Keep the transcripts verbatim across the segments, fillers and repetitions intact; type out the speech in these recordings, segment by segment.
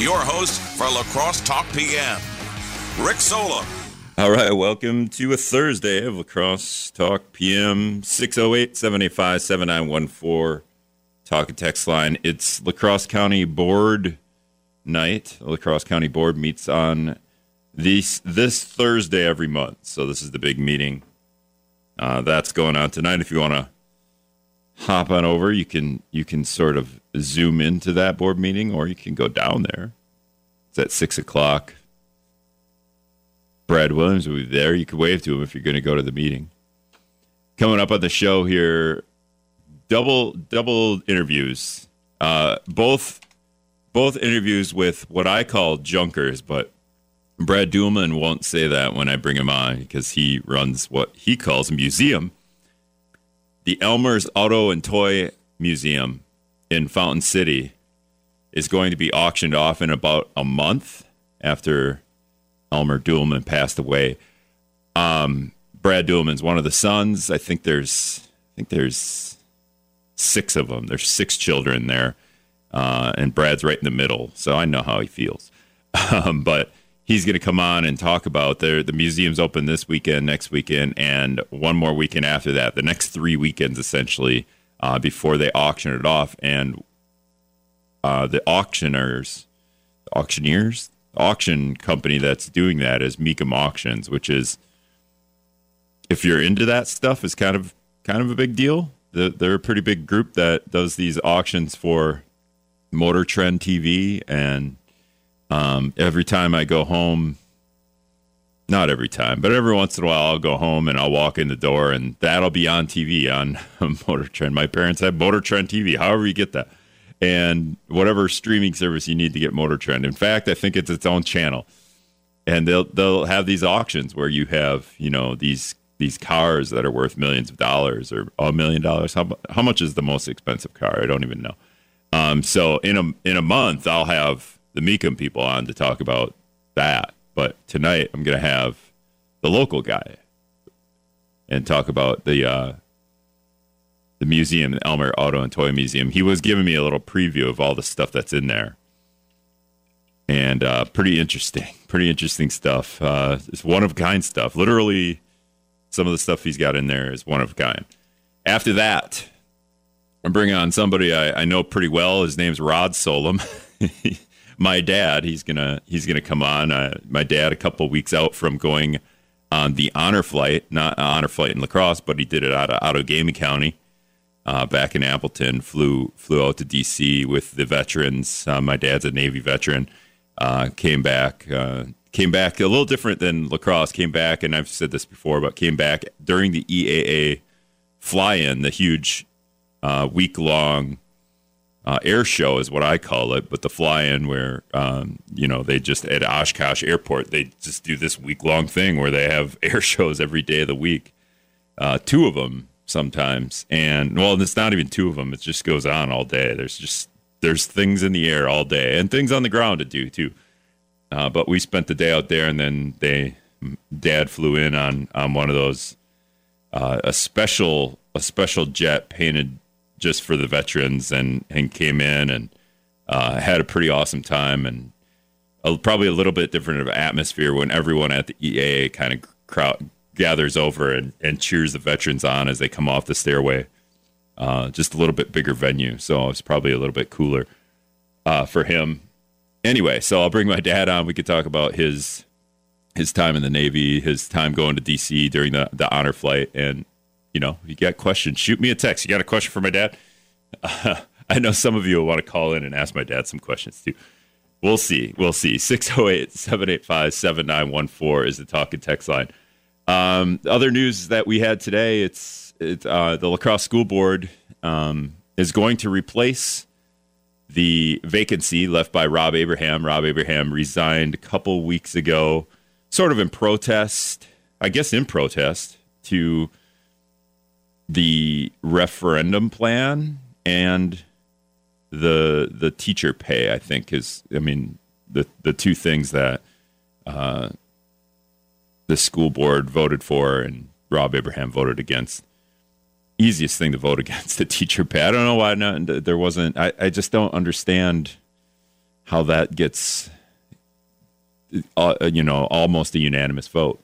your host for La Crosse Talk P M, Rick Sola. All right, welcome to a Thursday of La Crosse Talk P M, six oh eight, seven eight five, seven nine one four, talk and text line. It's La Crosse County Board night. La Crosse County Board meets on this, this Thursday every month, so this is the big meeting. Uh, that's going on tonight. If you want to hop on over, you can you can sort of zoom into that board meeting, or you can go down there. It's at six o'clock. Brad Williams will be there. You can wave to him if you're going to go to the meeting. Coming up on the show here, double double interviews. Uh, both both interviews with what I call junkers, but Brad Duellman won't say that when I bring him on because he runs what he calls a museum, the Elmer's Auto and Toy Museum in Fountain City is going to be auctioned off in about a month after Elmer Duellman passed away. Um, Brad Duellman's one of the sons. I think there's, I think there's six of them. There's six children there, uh, and Brad's right in the middle, so I know how he feels. Um, but he's going to come on and talk about the, the museum's open this weekend, next weekend, and one more weekend after that. The next three weekends, essentially, uh, before they auction it off. And uh, the auctioners, auctioneers, auction company that's doing that is Mecum Auctions, which is, if you're into that stuff, is kind of kind of a big deal. The, they're a pretty big group that does these auctions for Motor Trend T V and. Um, every time I go home, not every time, but every once in a while I'll go home and I'll walk in the door and that'll be on T V on Motor Trend. My parents have Motor Trend T V, however you get that, and whatever streaming service you need to get Motor Trend. In fact, I think it's its own channel, and they'll they'll have these auctions where you have, you know, these these cars that are worth millions of dollars or a million dollars. How how much is the most expensive car? I don't even know. Um, so in a in a month I'll have the Mecum people on to talk about that. But tonight I'm going to have the local guy and talk about the uh, the museum, the Elmer Auto and Toy Museum. He was giving me a little preview of all the stuff that's in there. And uh, pretty interesting, pretty interesting stuff. Uh, it's one-of-kind stuff. Literally, some of the stuff he's got in there is one-of-kind. After that, I'm bringing on somebody I, I know pretty well. His name's Rod Solem. My dad, he's gonna he's gonna come on. Uh, my dad, a couple weeks out from going on the Honor Flight, not uh, Honor Flight in La Crosse, but he did it out of out of Outagamie County, uh, back in Appleton. Flew flew out to D C with the veterans. Uh, my dad's a Navy veteran. Uh, came back, uh, came back a little different than La Crosse. Came back, and I've said this before, but came back during the E A A fly-in, the huge uh, week-long. Uh, air show is what I call it, but the fly-in where, um, you know, they just at Oshkosh Airport, they just do this week-long thing where they have air shows every day of the week, uh, two of them sometimes. And, well, it's not even two of them. It just goes on all day. There's just, there's things in the air all day and things on the ground to do, too. Uh, but we spent the day out there, and then they, Dad flew in on, on one of those, uh, a special, a special jet painted just for the veterans, and, and came in and uh, had a pretty awesome time, and a, probably a little bit different of an atmosphere when everyone at the E A A kind of crowd gathers over and, and cheers the veterans on as they come off the stairway. Uh, just a little bit bigger venue, so it's probably a little bit cooler uh, for him. Anyway, so I'll bring my dad on. We could talk about his his time in the Navy, his time going to D C during the, the honor flight, and you know, you got questions, shoot me a text. You got a question for my dad? Uh, I know some of you will want to call in and ask my dad some questions, too. We'll see. We'll see. six oh eight, seven eight five, seven nine one four is the talk and text line. Um, other news that we had today, it's, it's uh, the La Crosse School Board um, is going to replace the vacancy left by Rob Abraham. Rob Abraham resigned a couple weeks ago, sort of in protest, I guess in protest, to the referendum plan and the the teacher pay, I think, is, I mean, the, the two things that uh, the school board voted for and Rob Abraham voted against. Easiest thing to vote against, the teacher pay. I don't know why not, there wasn't, I, I just don't understand how that gets, uh, you know, almost a unanimous vote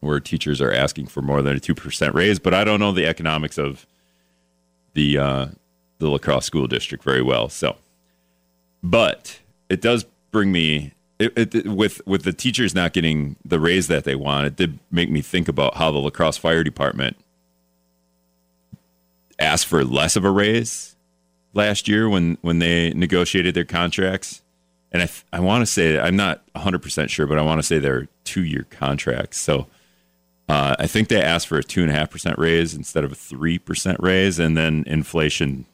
where teachers are asking for more than a two percent raise. But I don't know the economics of the uh, the La Crosse School District very well. So, but it does bring me, it, it, with, with the teachers not getting the raise that they want, it did make me think about how the La Crosse Fire Department asked for less of a raise last year when, when they negotiated their contracts. And I, th- I want to say, I'm not one hundred percent sure, but I want to say they're two-year contracts. So uh, I think they asked for a two point five percent raise instead of a three percent raise. And then inflation,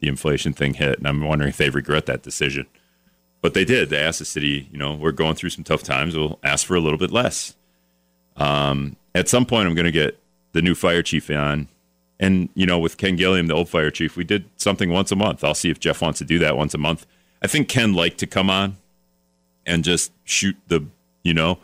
the inflation thing hit. And I'm wondering if they regret that decision. But they did. They asked the city, you know, we're going through some tough times. We'll ask for a little bit less. Um, at some point, I'm going to get the new fire chief on. And, you know, with Ken Gilliam, the old fire chief, we did something once a month. I'll see if Jeff wants to do that once a month. I think Ken liked to come on and just shoot the, you know,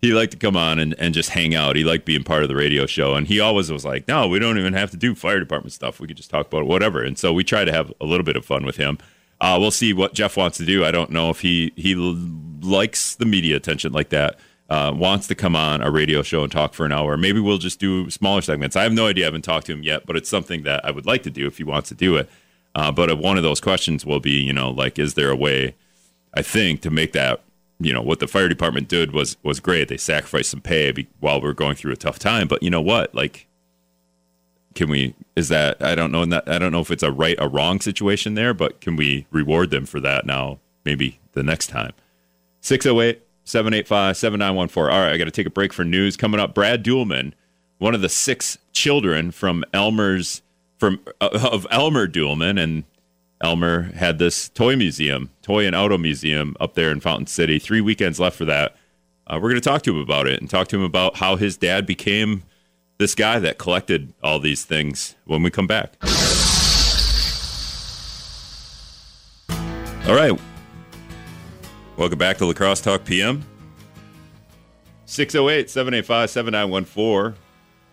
he liked to come on and, and just hang out. He liked being part of the radio show. And he always was like, no, we don't even have to do fire department stuff. We could just talk about it, whatever. And so we try to have a little bit of fun with him. Uh, we'll see what Jeff wants to do. I don't know if he, he likes the media attention like that. Uh, wants to come on a radio show and talk for an hour. Maybe we'll just do smaller segments. I have no idea. I haven't talked to him yet, but it's something that I would like to do if he wants to do it. Uh, but one of those questions will be, you know, like, is there a way, I think, to make that, you know, what the fire department did was was great. They sacrificed some pay be, while we're going through a tough time. But you know what? Like, can we, is that, I don't know. Not, I don't know if it's a right or wrong situation there, but can we reward them for that now? Maybe the next time. six oh eight, seven eight five, seven nine one four. All right, I got to take a break for news. Coming up, Brad Duellman, one of the six children from Elmer's from uh, of Elmer Duellman, and Elmer had this toy museum, toy and auto museum up there in Fountain City. Three weekends left for that. Uh, we're going to talk to him about it and talk to him about how his dad became this guy that collected all these things when we come back. All right. Welcome back to La Crosse Talk P M. six oh eight, seven eight five, seven nine one four.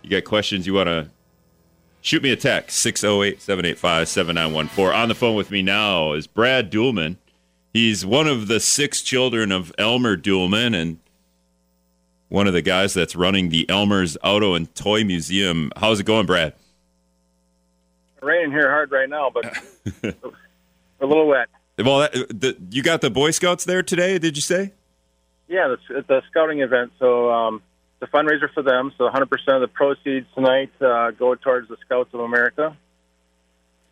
You got questions you want to shoot me a text. six oh eight, seven eight five, seven nine one four. On the phone with me now is Brad Duellman. He's one of the six children of Elmer Duellman and one of the guys that's running the Elmer's Auto and Toy Museum. How's it going, Brad? It's raining here hard right now, but we're a little wet. Well, that, the, you got the Boy Scouts there today, did you say? Yeah, it's the scouting event. So um, the fundraiser for them. So one hundred percent of the proceeds tonight uh, go towards the Scouts of America.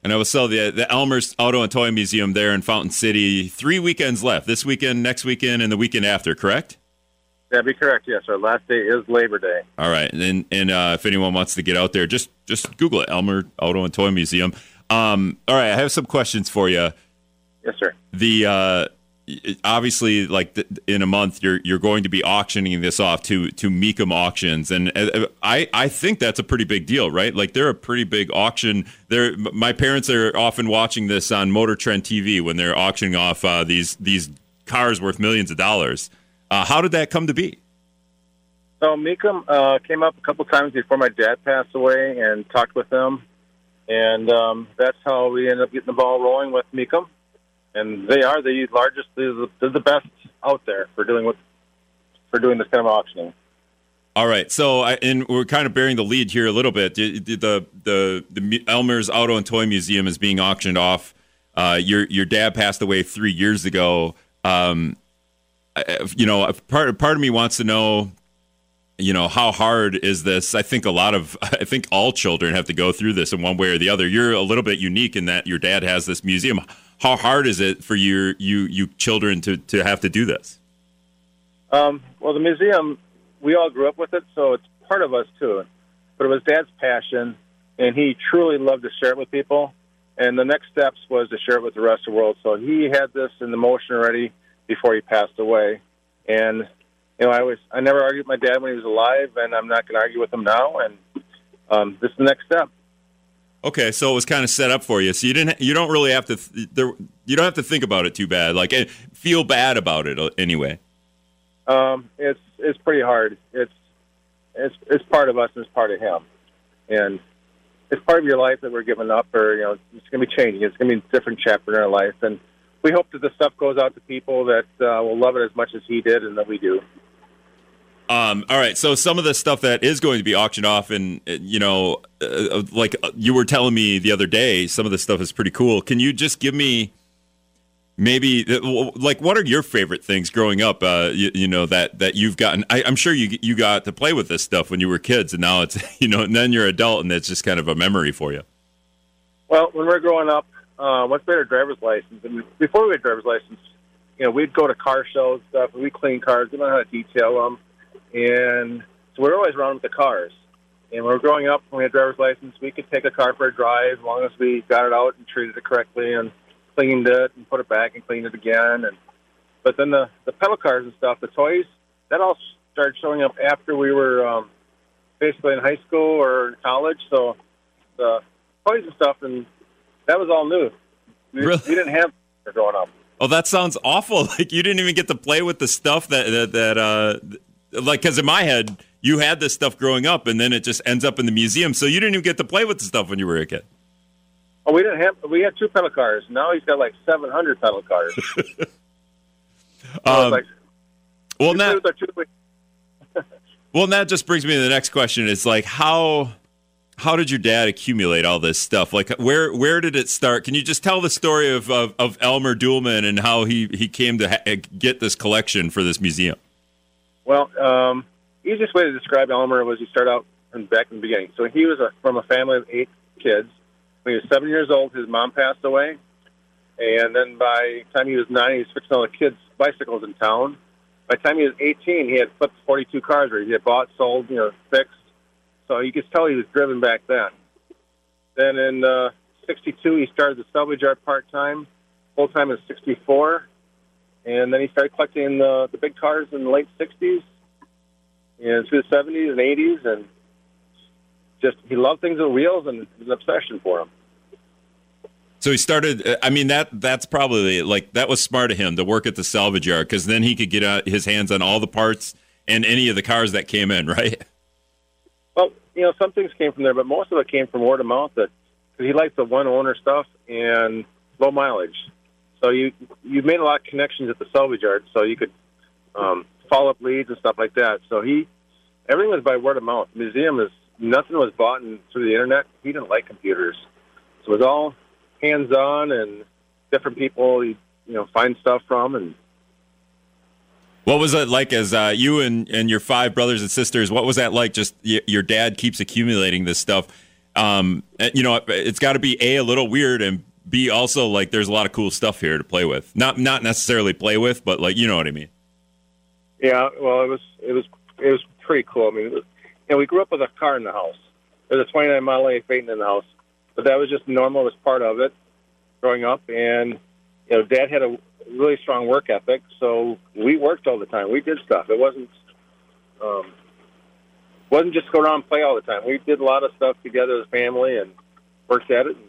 And I will sell the, the Elmer's Auto and Toy Museum there in Fountain City. Three weekends left. This weekend, next weekend, and the weekend after, correct? That'd be correct, yes. Our last day is Labor Day. All right. And, and uh, if anyone wants to get out there, just, just Google it, Elmer Auto and Toy Museum. Um, all right, I have some questions for you. Yes, sir. The uh, obviously, like the, in a month, you're you're going to be auctioning this off to to Mecum Auctions, and uh, I I think that's a pretty big deal, right? Like they're a pretty big auction. They're my parents are often watching this on Motor Trend T V when they're auctioning off uh, these these cars worth millions of dollars. Uh, how did that come to be? So Mecum uh, came up a couple times before my dad passed away, and talked with them, and um, that's how we ended up getting the ball rolling with Mecum. And they are the largest, they're the best out there for doing what, for doing this kind of auctioning. All right, so I, and we're kind of bearing the lead here a little bit. The the the, the Elmer's Auto and Toy Museum is being auctioned off. Uh, your your dad passed away three years ago. Um, you know, part part of me wants to know, you know, how hard is this? I think a lot of, I think all children have to go through this in one way or the other. You're a little bit unique in that your dad has this museum. How hard is it for your you you children to, to have to do this? Um, well, the museum, we all grew up with it, so it's part of us too. But it was Dad's passion, and he truly loved to share it with people. And the next steps was to share it with the rest of the world. So he had this in the motion already before he passed away. And you know, I was I never argued with my dad when he was alive, and I'm not going to argue with him now. And um, this is the next step. Okay, so it was kind of set up for you. So you didn't, you don't really have to, th- there, you don't have to think about it too bad. Like, feel bad about it anyway. Um, it's it's pretty hard. It's it's it's part of us and it's part of him, and it's part of your life that we're giving up, or you know, it's going to be changing. It's going to be a different chapter in our life, and we hope that the stuff goes out to people that uh, will love it as much as he did and that we do. Um, all right, so some of the stuff that is going to be auctioned off, and, you know, uh, like you were telling me the other day, some of the stuff is pretty cool. Can you just give me maybe, like, what are your favorite things growing up, uh, you, you know, that, that you've gotten? I, I'm sure you you got to play with this stuff when you were kids, and now it's, you know, and then you're an adult, and it's just kind of a memory for you. Well, when we were growing up, uh, once we had our driver's license, and before we had driver's license, you know, we'd go to car shows and stuff, and we'd clean cars, we learned how to detail them. And so we were always around with the cars. And when we were growing up, when we had a driver's license, we could take a car for a drive as long as we got it out and treated it correctly and cleaned it and put it back and cleaned it again. And But then the, the pedal cars and stuff, the toys, that all started showing up after we were um, basically in high school or college. So the toys and stuff, and that was all new. We, really? we didn't have them growing up. Oh, that sounds awful. Like you didn't even get to play with the stuff that... that, that uh Like, because in my head, you had this stuff growing up, and then it just ends up in the museum. So you didn't even get to play with the stuff when you were a kid. Oh, we didn't have. We had two pedal cars. Now he's got like seven hundred pedal cars. um, like, well, now. well, that just brings me to the next question. It's like how how did your dad accumulate all this stuff? Like, where where did it start? Can you just tell the story of of, of Elmer Duellman and how he he came to ha- get this collection for this museum? Well, um, easiest way to describe Elmer was he started out from back in the beginning. So he was a, from a family of eight kids. When he was seven years old, his mom passed away. And then by the time he was nine, he was fixing all the kids' bicycles in town. By the time he was eighteen, he had flipped forty-two cars where he had bought, sold, you know, fixed. So you could tell he was driven back then. Then in uh, sixty-two, he started the salvage yard part-time, full-time in sixty-four. And then he started collecting uh, the big cars in the late sixties and through the seventies and eighties. And just he loved things with wheels, and it was an obsession for him. So he started, I mean, that that's probably, like, that was smart of him to work at the salvage yard because then he could get uh, his hands on all the parts and any of the cars that came in, right? Well, you know, some things came from there, but most of it came from word of mouth that, because he liked the one-owner stuff and low mileage. So you you made a lot of connections at the salvage yard, so you could um, follow up leads and stuff like that. So he, everything was by word of mouth. The museum is nothing was bought in, through the internet. He didn't like computers, so it was all hands on and different people you you know find stuff from. And what was it like as uh, you and, and your five brothers and sisters? What was that like? Just y- your dad keeps accumulating this stuff. Um, you know, it's got to be a a little weird and B, also, like, there's a lot of cool stuff here to play with. Not not necessarily play with, but, like, you know what I mean. Yeah, well, it was it was, it was pretty cool. I mean, it was, and we grew up with a car in the house. There's a twenty-nine Model A Phaeton in the house. But that was just normal. It was part of it growing up. And, you know, Dad had a really strong work ethic, so we worked all the time. We did stuff. It wasn't, um, wasn't just go around and play all the time. We did a lot of stuff together as a family and worked at it. And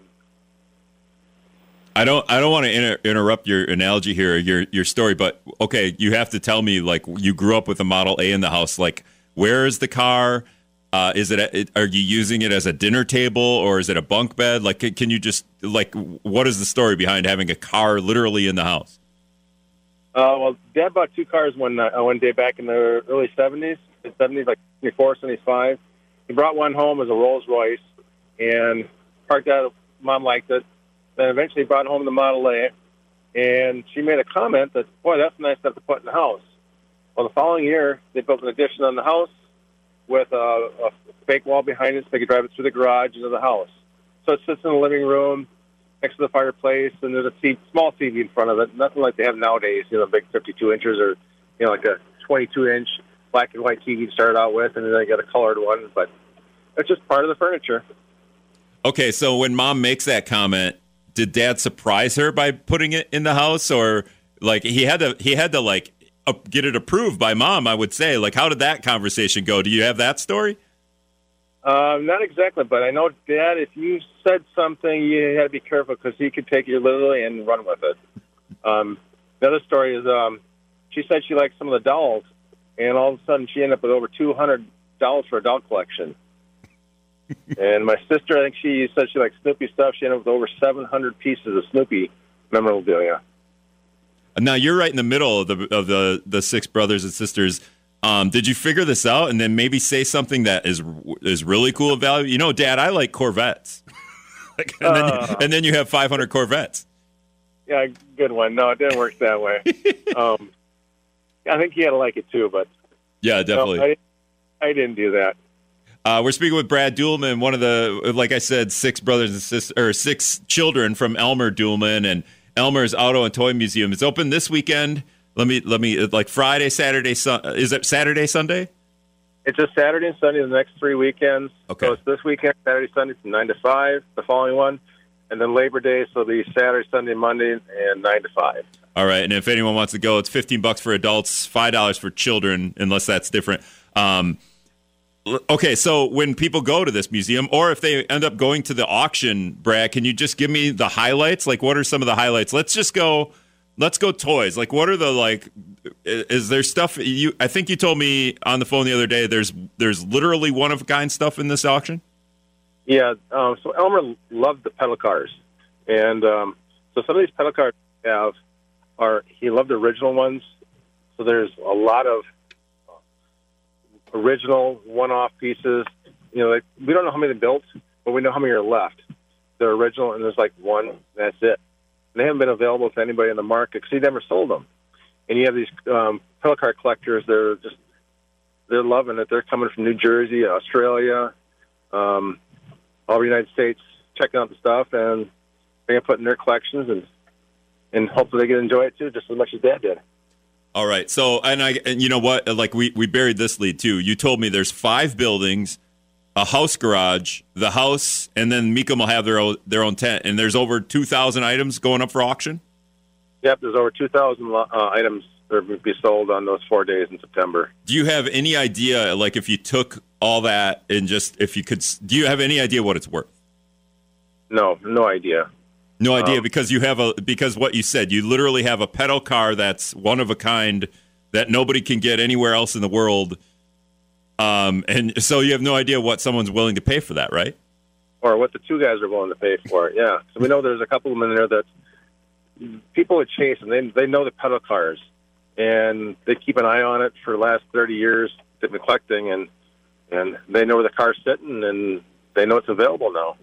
I don't. I don't want to inter- interrupt your analogy here, your your story. But okay, you have to tell me. Like, you grew up with a Model A in the house. Like, where is the car? Uh, is it? A, are you using it as a dinner table or is it a bunk bed? Like, can, can you just like what is the story behind having a car literally in the house? Uh, well, Dad bought two cars one uh, one day back in the early seventies, seventies like seventy-four, seventy-five. He brought one home as a Rolls Royce and parked out. Mom liked it. Then eventually brought home the Model A, and she made a comment that, boy, that's nice stuff to put in the house. Well, the following year, they built an addition on the house with a, a fake wall behind it so they could drive it through the garage into the house. So it sits in the living room next to the fireplace, and there's a small T V in front of it, nothing like they have nowadays, you know, big fifty-two inches or, you know, like a twenty-two inch black and white T V to start out with, and then they got a colored one, but it's just part of the furniture. Okay, so when Mom makes that comment, did Dad surprise her by putting it in the house, or like he had to he had to like get it approved by Mom? I would say, like, how did that conversation go? Do you have that story? Uh, not exactly, but I know Dad. If you said something, you had to be careful because he could take you literally and run with it. Um, the other story is um, she said she liked some of the dolls, and all of a sudden she ended up with over two hundred dolls for a doll collection. And my sister, I think she said she liked Snoopy stuff. She ended up with over seven hundred pieces of Snoopy memorabilia. Now you're right in the middle of the of the the six brothers and sisters. Um, did you figure this out and then maybe say something that is is really cool of value? You know, Dad, I like Corvettes. Like, and, then, uh, and then you have five hundred Corvettes. Yeah, good one. No, it didn't work that way. um, I think he had to like it too, but yeah, definitely. No, I, I didn't do that. Uh, we're speaking with Brad Duellman, one of the, like I said, six brothers and sisters, or six children from Elmer Duellman and Elmer's Auto and Toy Museum. It's open this weekend. Let me, let me, like Friday, Saturday, Sun- is it Saturday, Sunday? It's just Saturday and Sunday, the next three weekends. Okay. So it's this weekend, Saturday, Sunday from nine to five, the following one. And then Labor Day, so it'll be Saturday, Sunday, Monday, and nine to five. All right. And if anyone wants to go, it's fifteen bucks for adults, five dollars for children, unless that's different. Um, okay. So when people go to this museum, or if they end up going to the auction, Brad, can you just give me the highlights? Like, what are some of the highlights? Let's just go. Let's go toys. Like, what are the, like, is there stuff you, I think you told me on the phone the other day, there's, there's literally one of a kind stuff in this auction. Yeah. Um, so Elmer loved the pedal cars. And um, so some of these pedal cars we have are, he loved the original ones. So there's a lot of original one-off pieces. You know, like, we don't know how many they built, but we know how many are left. They're original and there's like one, and that's it. They haven't been available to anybody in the market because he never sold them. And you have these um, pedal car collectors. They're just, they're loving it. They're coming from New Jersey, Australia, um, all over the United States, checking out the stuff, and they're going to put in their collections, and and hopefully they can enjoy it too, just as much as Dad did. All right. So, and I, and you know what? Like, we, we buried this lead too. You told me there's five buildings, a house garage, the house, and then Mecum will have their own, their own tent. And there's over two thousand items going up for auction? Yep, there's over two thousand uh, items that would be sold on those four days in September. Do you have any idea, like, if you took all that and just, if you could, do you have any idea what it's worth? No, no idea. No idea, um, because you have a, because what you said, you literally have a pedal car that's one of a kind that nobody can get anywhere else in the world. Um, and so you have no idea what someone's willing to pay for that, right? Or what the two guys are willing to pay for it, yeah. So we know there's a couple of them in there that people would chase, and they, they know the pedal cars. And they keep an eye on it for the last thirty years. They've been collecting, and, and they know where the car's sitting, and they know it's available now.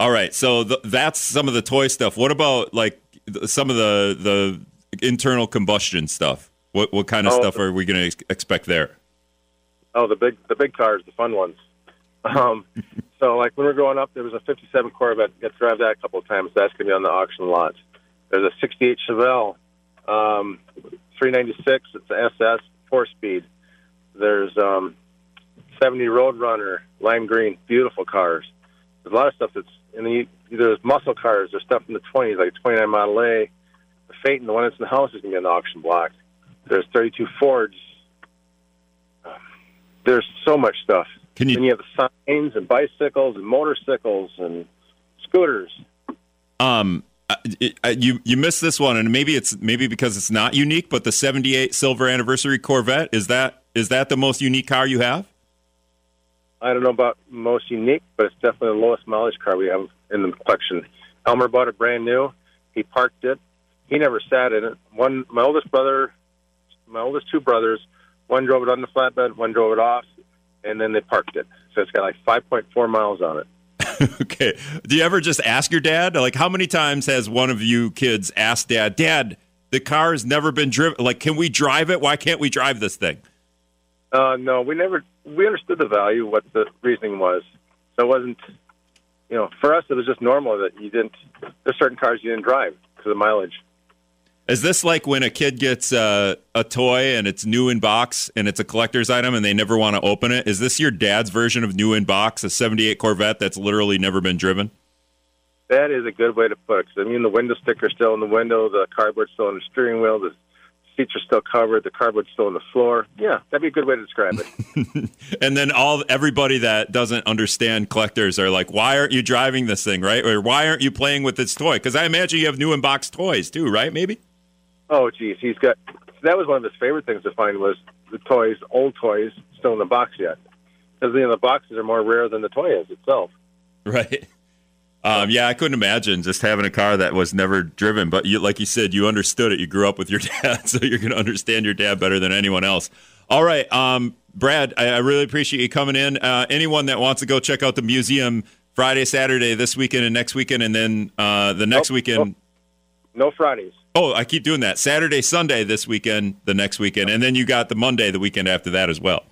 All right, so th- that's some of the toy stuff. What about, like, th- some of the the internal combustion stuff? What what kind of oh, stuff are we going to ex- expect there? Oh, the big the big cars, the fun ones. Um, so, like, when we were growing up, there was a fifty-seven Corvette. I got to drive that a couple of times. That's going to be on the auction lot. There's a sixty-eight Chevelle, um, three ninety-six. It's an S S, four-speed. There's um, seventy Roadrunner, lime green, beautiful cars. There's a lot of stuff that's, and then you, there's muscle cars. There's stuff in the twenties, like twenty-nine Model A. The Phaeton, the one that's in the house, is going to be on the auction block. There's thirty-two Fords. There's so much stuff. Can you, and you have the signs and bicycles and motorcycles and scooters. Um, I, I, you you missed this one, and maybe it's maybe because it's not unique. But the seventy-eight Silver Anniversary Corvette, is that is that the most unique car you have? I don't know about most unique, but it's definitely the lowest mileage car we have in the collection. Elmer bought it brand new. He parked it. He never sat in it. One, my oldest brother, my oldest two brothers, one drove it on the flatbed, one drove it off, and then they parked it. So it's got like five point four miles on it. Okay. Do you ever just ask your dad? Like, how many times has one of you kids asked Dad, Dad, the car has never been driven. Like, can we drive it? Why can't we drive this thing? Uh, no, we never. We understood the value, what the reasoning was. So it wasn't, you know, for us, it was just normal that you didn't, there's certain cars you didn't drive because of the mileage. Is this like when a kid gets uh, a toy and it's new in box and it's a collector's item and they never want to open it? Is this your dad's version of new in box, a seventy-eight Corvette that's literally never been driven? That is a good way to put it. 'Cause, I mean, the window sticker's still in the window, the cardboard's still on the steering wheel, the seats are still covered, the cardboard's still on the floor. Yeah, that'd be a good way to describe it. And then all everybody that doesn't understand collectors are like, why aren't you driving this thing, right? Or why aren't you playing with this toy? Because I imagine you have new in box toys too, right, maybe? Oh, geez, he's got... That was one of his favorite things to find was the toys, old toys, still in the box yet. Because, you know, the boxes are more rare than the toy is itself. Right. Um, yeah, I couldn't imagine just having a car that was never driven. But you, like you said, you understood it. You grew up with your dad, so you're going to understand your dad better than anyone else. All right, um, Brad, I, I really appreciate you coming in. Uh, anyone that wants to go check out the museum Friday, Saturday, this weekend and next weekend, and then uh, the next nope, weekend. No, no Fridays. Oh, I keep doing that. Saturday, Sunday this weekend, the next weekend, and then you got the Monday the weekend after that as well.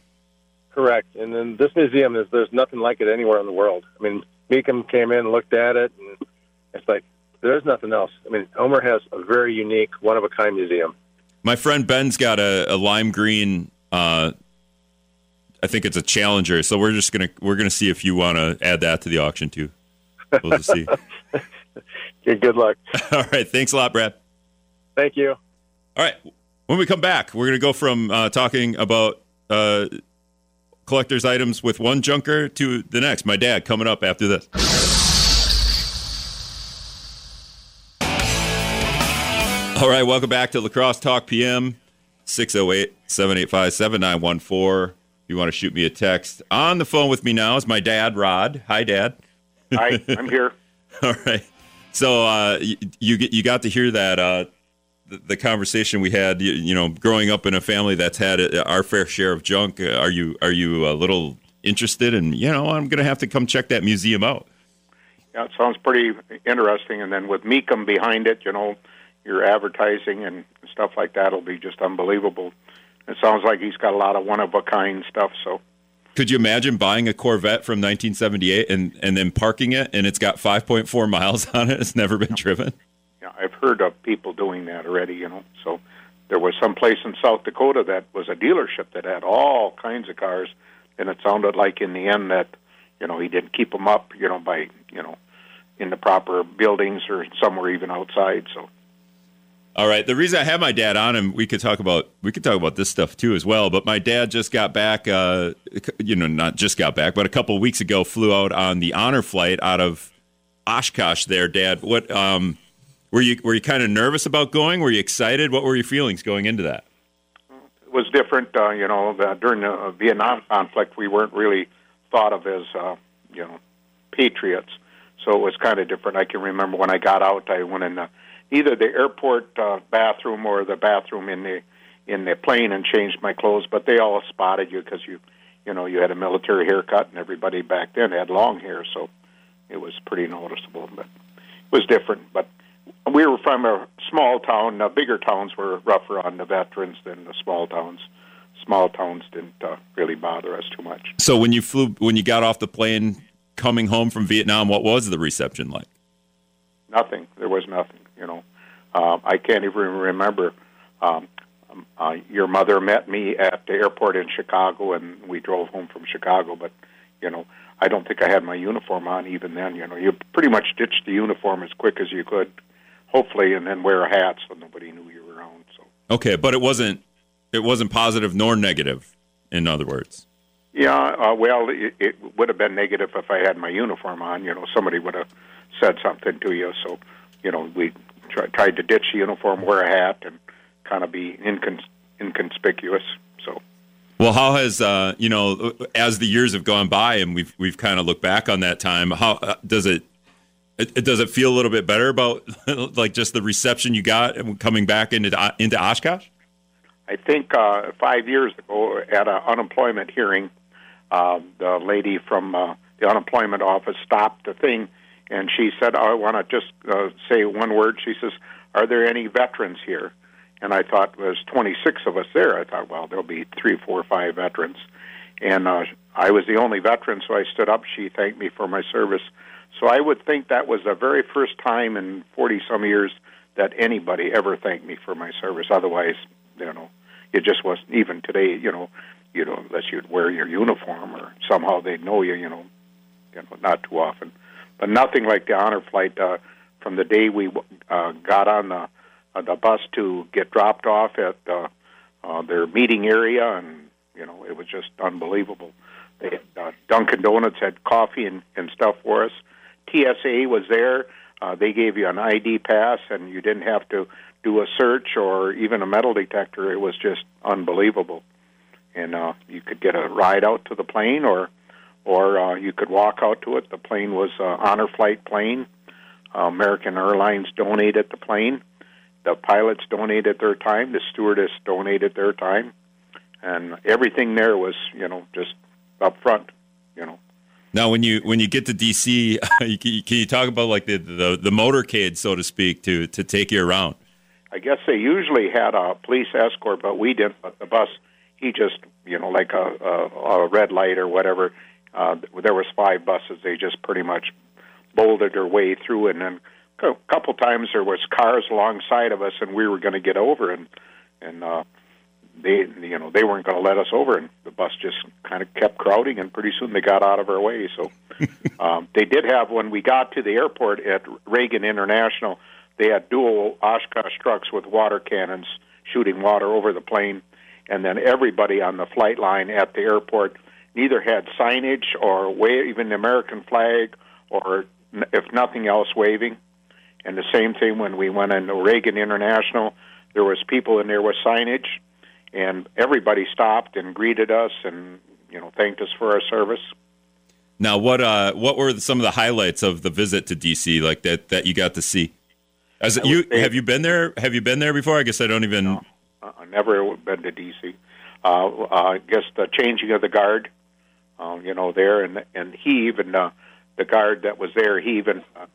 Correct. And then this museum, is there's nothing like it anywhere in the world. I mean, Mecum came in and looked at it, and it's like, there's nothing else. I mean, Elmer has a very unique, one-of-a-kind museum. My friend Ben's got a, a lime green, uh, I think it's a Challenger, so we're just going to we're gonna see if you want to add that to the auction, too. We'll just see. Good, good luck. All right. Thanks a lot, Brad. Thank you. All right. When we come back, we're going to go from uh, talking about uh, collector's items with one junker to the next. My dad coming up after this. All right. Welcome back to La Crosse Talk P M, six oh eight, seven eight five, seven nine one four. If you want to shoot me a text. On the phone with me now is my dad, Rod. Hi, Dad. Hi. I'm here. All right. So uh, you, you you got to hear that uh, the, the conversation we had. You, you know, growing up in a family that's had a, our fair share of junk. Are you are you a little interested? And in, you know, I'm going to have to come check that museum out. Yeah, it sounds pretty interesting. And then with Mecum behind it, you know, your advertising and stuff like that will be just unbelievable. It sounds like he's got a lot of one of a kind stuff. So. Could you imagine buying a Corvette from nineteen seventy-eight and, and then parking it, and it's got five point four miles on it? It's never been driven. Yeah, I've heard of people doing that already, you know. So there was some place in South Dakota that was a dealership that had all kinds of cars, and it sounded like in the end that, you know, he didn't keep them up, you know, by, you know, in the proper buildings or somewhere even outside, so. All right. The reason I have my dad on, and we could talk about we could talk about this stuff too as well. But my dad just got back, uh, you know, not just got back, but a couple of weeks ago, flew out on the Honor Flight out of Oshkosh. There, Dad, what um, were you were you kind of nervous about going? Were you excited? What were your feelings going into that? It was different, uh, you know. The, during the Vietnam conflict, we weren't really thought of as uh, you know patriots, so it was kind of different. I can remember when I got out, I went in. The, either the airport uh, bathroom or the bathroom in the in the plane and changed my clothes, but they all spotted you because you you know you had a military haircut and everybody back then had long hair, so it was pretty noticeable. But it was different. But we were from a small town. The bigger towns were rougher on the veterans than the small towns. Small towns didn't uh, really bother us too much. So when you flew, when you got off the plane coming home from Vietnam, what was the reception like? Nothing. There was nothing. You know, uh, I can't even remember. Um, uh, your mother met me at the airport in Chicago, and we drove home from Chicago. But, you know, I don't think I had my uniform on even then. You know, you pretty much ditched the uniform as quick as you could, hopefully, and then wear a hat so nobody knew you were around. So. Okay, but it wasn't it wasn't positive nor negative, in other words. Yeah, uh, well, it, it would have been negative if I had my uniform on. You know, somebody would have said something to you, so... You know, we try, tried to ditch the uniform, wear a hat, and kind of be incons- inconspicuous. So, well, how has uh, you know, as the years have gone by, and we've we've kind of looked back on that time. How uh, does it, it, it does it feel a little bit better about like just the reception you got coming back into into Oshkosh? I think uh, five years ago at an unemployment hearing, uh, the lady from uh, the unemployment office stopped the thing. And she said, I want to just uh, say one word. She says, are there any veterans here? And I thought, well, there's twenty-six of us there. I thought, well, there'll be three, four, five veterans. And uh, I was the only veteran, so I stood up. She thanked me for my service. So I would think that was the very first time in forty-some years that anybody ever thanked me for my service. Otherwise, you know, it just wasn't, even today, you know, you know, unless you'd wear your uniform or somehow they'd know you, you know, you know, not too often. But nothing like the Honor Flight. Uh, from the day we uh, got on the, uh, the bus to get dropped off at uh, uh, their meeting area, and you know it was just unbelievable. They had, uh, Dunkin' Donuts had coffee and, and stuff for us. T S A was there. Uh, they gave you an I D pass, and you didn't have to do a search or even a metal detector. It was just unbelievable, and uh, you could get a ride out to the plane or. or uh, you could walk out to it. The plane was an Honor Flight plane. Uh, American Airlines donated the plane. The pilots donated their time. The stewardess donated their time. And everything there was, you know, just up front, you know. Now, when you when you get to D C, can you talk about, like, the, the, the motorcade, so to speak, to, to take you around? I guess they usually had a police escort, but we didn't. But the bus, he just, you know, like a, a, a red light or whatever, uh, there was five buses. They just pretty much bolted their way through. And then a couple times there was cars alongside of us, and we were going to get over. And, and uh, they, you know, they weren't going to let us over. And the bus just kind of kept crowding, and pretty soon they got out of our way. So um, they did have, when we got to the airport at Reagan International, they had dual Oshkosh trucks with water cannons shooting water over the plane, and then everybody on the flight line at the airport neither had signage or wave, even the American flag, or if nothing else, waving. And the same thing when we went into Reagan International, there was people in there with signage, and everybody stopped and greeted us and, you know, thanked us for our service. Now, what uh, what were some of the highlights of the visit to D C, like that that you got to see? As you, have you been there? Have you been there before? I guess I don't even. No, I've never been to D C. Uh, uh, I guess the changing of the guard, uh, you know, there and and he even uh, the guard that was there, he even uh,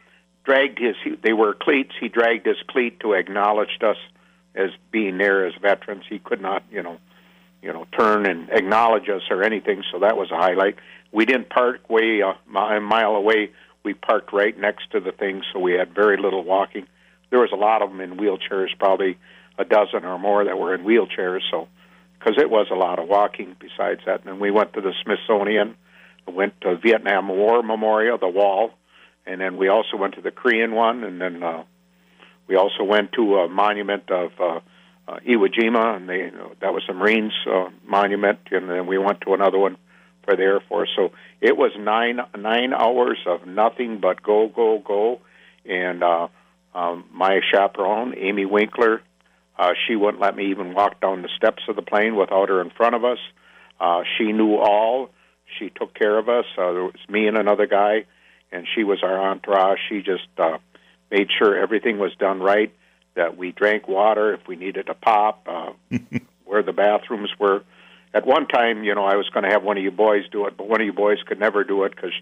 dragged his. He, they were cleats. He dragged his cleat to acknowledge us as being there as veterans. He could not, you know, you know, turn and acknowledge us or anything. So that was a highlight. We didn't park way a mile away. We parked right next to the thing, so we had very little walking. There was a lot of them in wheelchairs, probably a dozen or more that were in wheelchairs, so because it was a lot of walking besides that. And then we went to the Smithsonian, went to Vietnam War Memorial, the wall, and then we also went to the Korean one, and then uh, we also went to a monument of uh, uh, Iwo Jima, and they, you know, that was the Marines uh, monument, and then we went to another one for the Air Force. So it was nine nine hours of nothing but go, go, go, and... Uh, Um, my chaperone, Amy Winkler, uh, she wouldn't let me even walk down the steps of the plane without her in front of us. Uh, she knew all. She took care of us. Uh, there was me and another guy, and she was our entourage. She just uh, made sure everything was done right, that we drank water if we needed a pop, uh, where the bathrooms were. At one time, you know, I was going to have one of you boys do it, but one of you boys could never do it because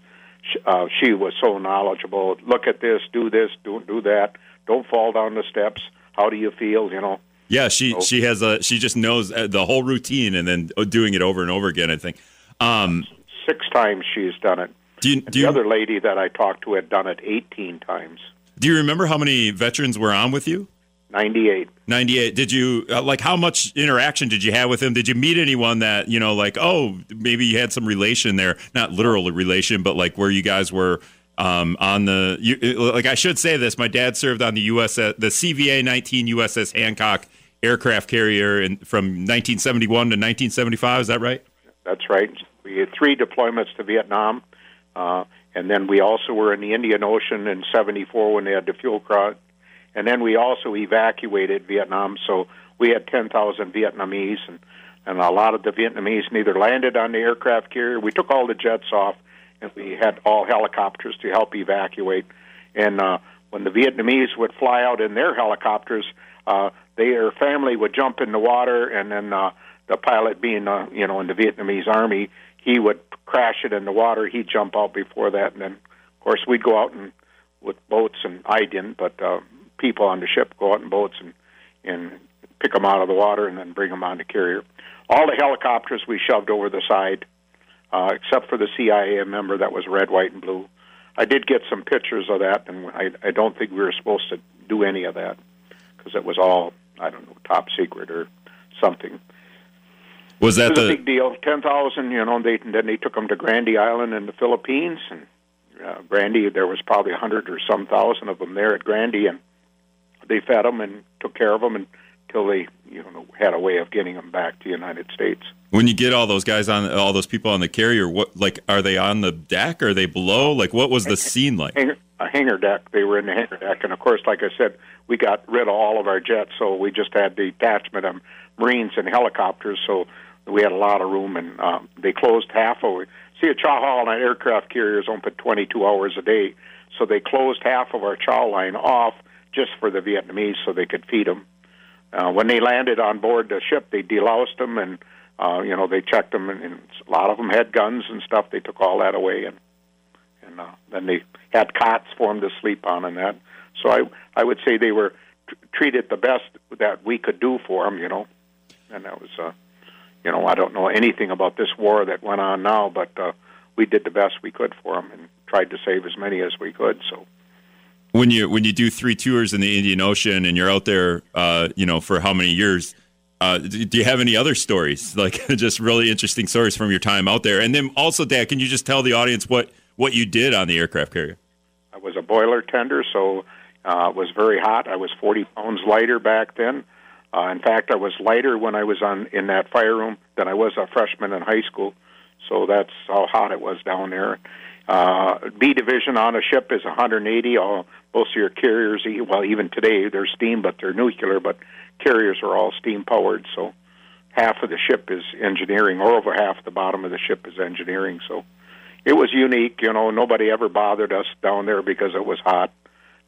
Uh, she was so knowledgeable. Look at this, do this, do do that. Don't fall down the steps. How do you feel? You know. Yeah, she so. she has a she just knows the whole routine, and then doing it over and over again. I think um, six times she's done it. Do you, do the you, other lady that I talked to had done it eighteen times. Do you remember how many veterans were on with you? Ninety-eight. Ninety-eight. Did you like how much interaction did you have with him? Did you meet anyone that you know, like, oh, maybe you had some relation there? Not literally relation, but like where you guys were um, on the. You, like I should say this: my dad served on the U S S, the C V A nineteen U S S Hancock aircraft carrier, in, from nineteen seventy-one to nineteen seventy-five. Is that right? That's right. We had three deployments to Vietnam, uh, and then we also were in the Indian Ocean in seventy-four when they had the fuel crowd. And then we also evacuated Vietnam, so we had ten thousand Vietnamese, and, and a lot of the Vietnamese neither landed on the aircraft carrier. We took all the jets off, and we had all helicopters to help evacuate. And uh, when the Vietnamese would fly out in their helicopters, uh, their family would jump in the water, and then uh, the pilot being uh, you know, in the Vietnamese Army, he would crash it in the water. He'd jump out before that, and then, of course, we'd go out and with boats, and I didn't, but... Uh, people on the ship go out in boats and, and pick them out of the water and then bring them on the carrier. All the helicopters we shoved over the side, uh, except for the C I A member that was red, white, and blue. I did get some pictures of that, and I, I don't think we were supposed to do any of that because it was all, I don't know, top secret or something. Was that the... It was a big deal. ten thousand, you know, they, and then they took them to Grandy Island in the Philippines. And uh, Grandy, there was probably one hundred or some thousand of them there at Grandy, and they fed them and took care of them until they, you know, had a way of getting them back to the United States. When you get all those guys on, all those people on the carrier, what, like, are they on the deck? Are they below? Like, what was the scene like? Hangar, a hangar deck. They were in the hangar deck, and of course, like I said, we got rid of all of our jets, so we just had the detachment of Marines and helicopters. So we had a lot of room, and um, they closed half of See, a chow hall on an aircraft carrier is open twenty-two hours a day, so they closed half of our chow line off just for the Vietnamese so they could feed them. Uh, when they landed on board the ship, they deloused them, and, uh, you know, they checked them, and, and a lot of them had guns and stuff. They took all that away, and and uh, then they had cots for them to sleep on and that. So I, I would say they were t- treated the best that we could do for them, you know, and that was... Uh, You know, I don't know anything about this war that went on now, but uh, we did the best we could for them and tried to save as many as we could. So, when you when you do three tours in the Indian Ocean and you're out there, uh, you know, for how many years? Uh, do, do you have any other stories, like just really interesting stories from your time out there? And then also, Dad, can you just tell the audience what, what you did on the aircraft carrier? I was a boiler tender, so uh, it was very hot. I was forty pounds lighter back then. Uh, in fact, I was lighter when I was on in that fire room than I was a freshman in high school, so that's how hot it was down there. Uh, B division on a ship is one hundred eighty. All, most of your carriers, well, even today, they're steam, but they're nuclear, but carriers are all steam-powered, so half of the ship is engineering, or over half the bottom of the ship is engineering, so it was unique. You know, nobody ever bothered us down there because it was hot.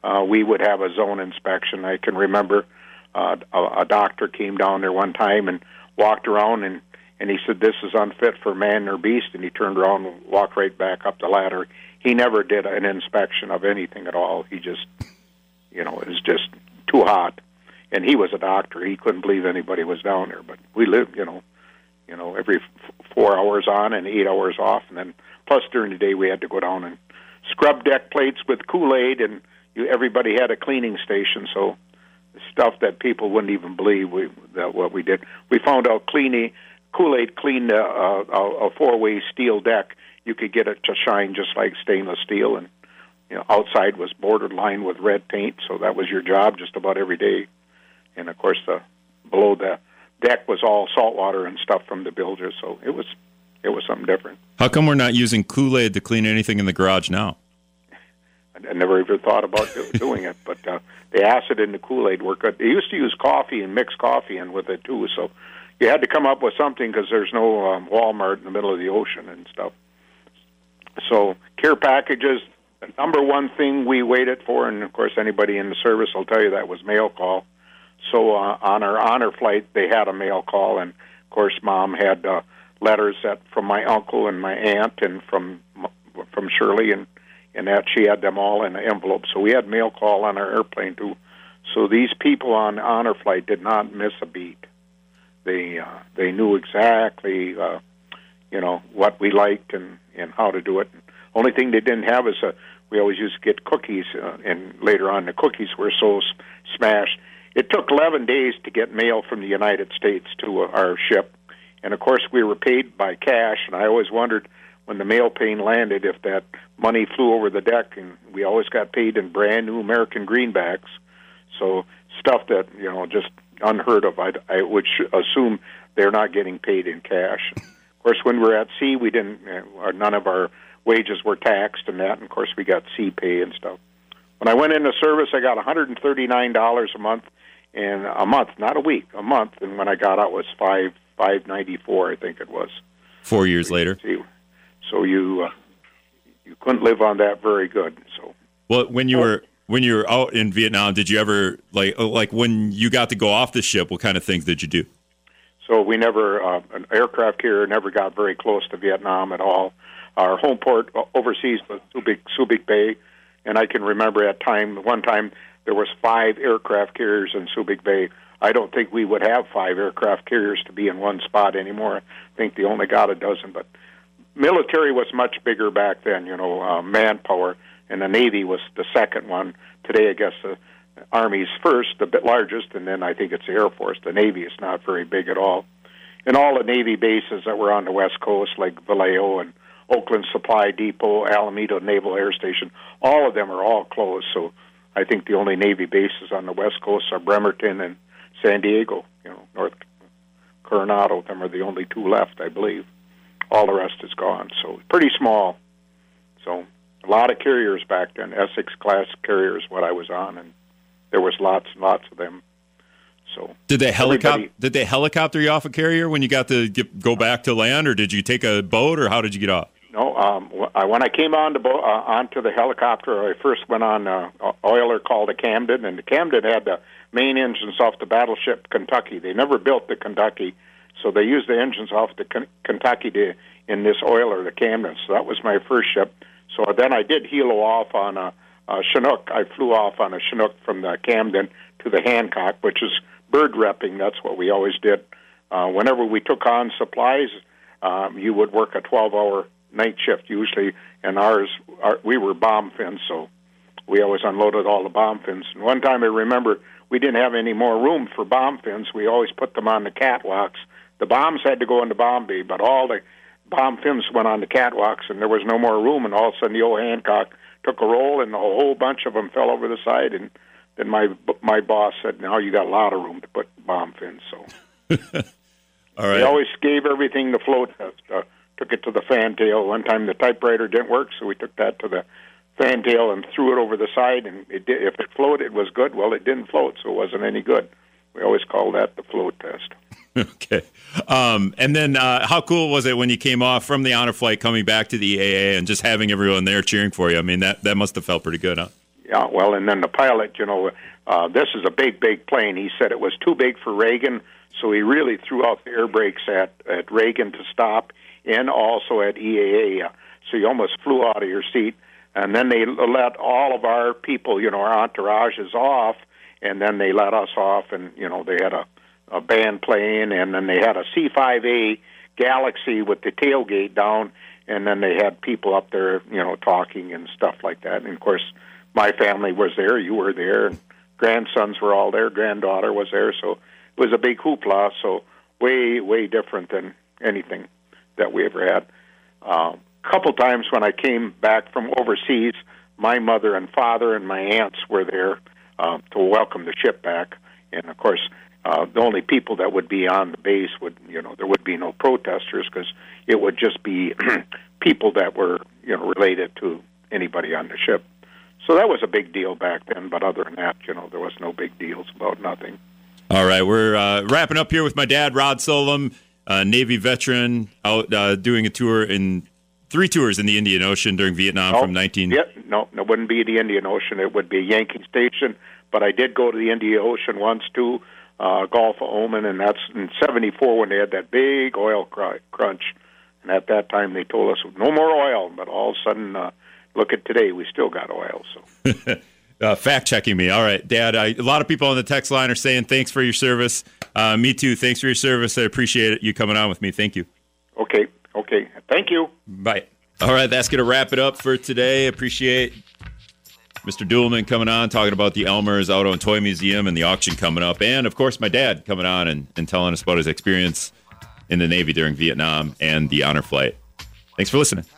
Uh, we would have a zone inspection. I can remember... Uh, a, a doctor came down there one time and walked around, and, and he said, this is unfit for man or beast, and he turned around and walked right back up the ladder. He never did an inspection of anything at all. He just, you know, it was just too hot. And he was a doctor. He couldn't believe anybody was down there. But we lived, you know, you know, every f- four hours on and eight hours off. And then plus during the day we had to go down and scrub deck plates with Kool-Aid, and you, everybody had a cleaning station, so... stuff that people wouldn't even believe we, that what we did. We found out cleaning, Kool-Aid cleaned a, a, a four-way steel deck. You could get it to shine just like stainless steel, and you know, outside was borderline with red paint, so that was your job just about every day. And, of course, the below the deck was all salt water and stuff from the bilges, so it was it was something different. How come we're not using Kool-Aid to clean anything in the garage now? I never even thought about doing it, but uh, the acid in the Kool-Aid worked good. They used to use coffee and mix coffee in with it, too, so you had to come up with something because there's no um, Walmart in the middle of the ocean and stuff. So care packages, the number one thing we waited for, and, of course, anybody in the service will tell you that was mail call. So uh, on our honor flight, they had a mail call, and, of course, Mom had uh, letters that from my uncle and my aunt and from from Shirley and and that she had them all in an envelope. So we had mail call on our airplane, too. So these people on Honor Flight did not miss a beat. They uh, they knew exactly, uh, you know, what we liked and, and how to do it. And only thing they didn't have is a, we always used to get cookies, uh, and later on the cookies were so s- smashed. It took eleven days to get mail from the United States to uh, our ship. And, of course, we were paid by cash, and I always wondered, when the mail plane landed, if that money flew over the deck, and we always got paid in brand-new American greenbacks. So stuff that, you know, just unheard of. I, I would assume they're not getting paid in cash. Of course, when we were at sea, we didn't, uh, none of our wages were taxed and that, and, of course, we got sea pay and stuff. When I went into service, I got one hundred thirty-nine dollars a month, and a month, not a week, a month, and when I got out, it was five five ninety-four, I think it was. Four years we, later. See, So you uh, you couldn't live on that very good. So well, when you were when you were out in Vietnam, did you ever like like when you got to go off the ship? What kind of things did you do? So we never uh, an aircraft carrier never got very close to Vietnam at all. Our home port overseas was Subic, Subic Bay, and I can remember at time one time there was five aircraft carriers in Subic Bay. I don't think we would have five aircraft carriers to be in one spot anymore. I think they only got a dozen, but. Military was much bigger back then, you know, uh, manpower, and the Navy was the second one. Today, I guess the Army's first, the bit largest, and then I think it's the Air Force. The Navy is not very big at all. And all the Navy bases that were on the West Coast, like Vallejo and Oakland Supply Depot, Alameda Naval Air Station, all of them are all closed. So I think the only Navy bases on the West Coast are Bremerton and San Diego, you know, North Coronado. Them are the only two left, I believe. All the rest is gone, so pretty small. So a lot of carriers back then, Essex-class carriers, what I was on, and there was lots and lots of them. So did they helicopter? Did they helicopter you off a carrier when you got to get, go back to land, or did you take a boat, or how did you get off? No, um, when I came on to bo- uh, onto the helicopter, I first went on an uh, oiler called a Camden, and the Camden had the main engines off the battleship Kentucky. They never built the Kentucky, so they used the engines off the K- Kentucky to, in this oiler, the Camden. So that was my first ship. So then I did helo off on a, a Chinook. I flew off on a Chinook from the Camden to the Hancock, which is bird repping. That's what we always did. Uh, whenever we took on supplies, um, you would work a twelve-hour night shift usually, and ours, our, we were bomb fins, so we always unloaded all the bomb fins. And one time I remember we didn't have any more room for bomb fins. We always put them on the catwalks. The bombs had to go into bomb bay, but all the bomb fins went on the catwalks, and there was no more room, and all of a sudden the old Hancock took a roll, and a whole bunch of them fell over the side, and then my my boss said, now you got a lot of room to put bomb fins, so... All right. They always gave everything the float test. Uh, took it to the fantail. One time the typewriter didn't work, so we took that to the fantail and threw it over the side. And it did, if it floated, it was good. Well, it didn't float, so it wasn't any good. We always call that the float test. Okay. Um, and then uh, how cool was it when you came off from the honor flight coming back to the E A A and just having everyone there cheering for you? I mean, that, that must have felt pretty good, huh? Yeah, well, and then the pilot, you know, uh, this is a big, big plane. He said it was too big for Reagan. So he really threw out the air brakes at, at Reagan to stop, and also at E A A. So you almost flew out of your seat. And then they let all of our people, you know, our entourages off, and then they let us off. And, you know, they had a, a band playing, and then they had a C five A Galaxy with the tailgate down, and then they had people up there, you know, talking and stuff like that. And, of course, my family was there. You were there. And grandsons were all there. Granddaughter was there. So... it was a big hoopla, so way, way different than anything that we ever had. A uh, couple times when I came back from overseas, my mother and father and my aunts were there uh, to welcome the ship back. And, of course, uh, the only people that would be on the base would, you know, there would be no protesters because it would just be people that were, you know, related to anybody on the ship. So that was a big deal back then, but other than that, you know, there was no big deals about nothing. All right, we're uh, wrapping up here with my dad, Rod Solem, uh, Navy veteran, out uh, doing a tour in three tours in the Indian Ocean during Vietnam no, from nineteen. Yeah, no, it wouldn't be the Indian Ocean; it would be Yankee Station. But I did go to the Indian Ocean once too, uh, Gulf of Oman, and that's in seventy-four when they had that big oil crunch. And at that time, they told us no more oil. But all of a sudden, uh, look at today; we still got oil. So. Uh, fact-checking me. All right, Dad, I, a lot of people on the text line are saying thanks for your service. Uh, me too. Thanks for your service. I appreciate it. You coming on with me. Thank you. Okay. Okay. Thank you. Bye. All right, that's going to wrap it up for today. Appreciate Mister Duellman coming on, talking about the Elmer's Auto and Toy Museum and the auction coming up. And, of course, my dad coming on and, and telling us about his experience in the Navy during Vietnam and the honor flight. Thanks for listening.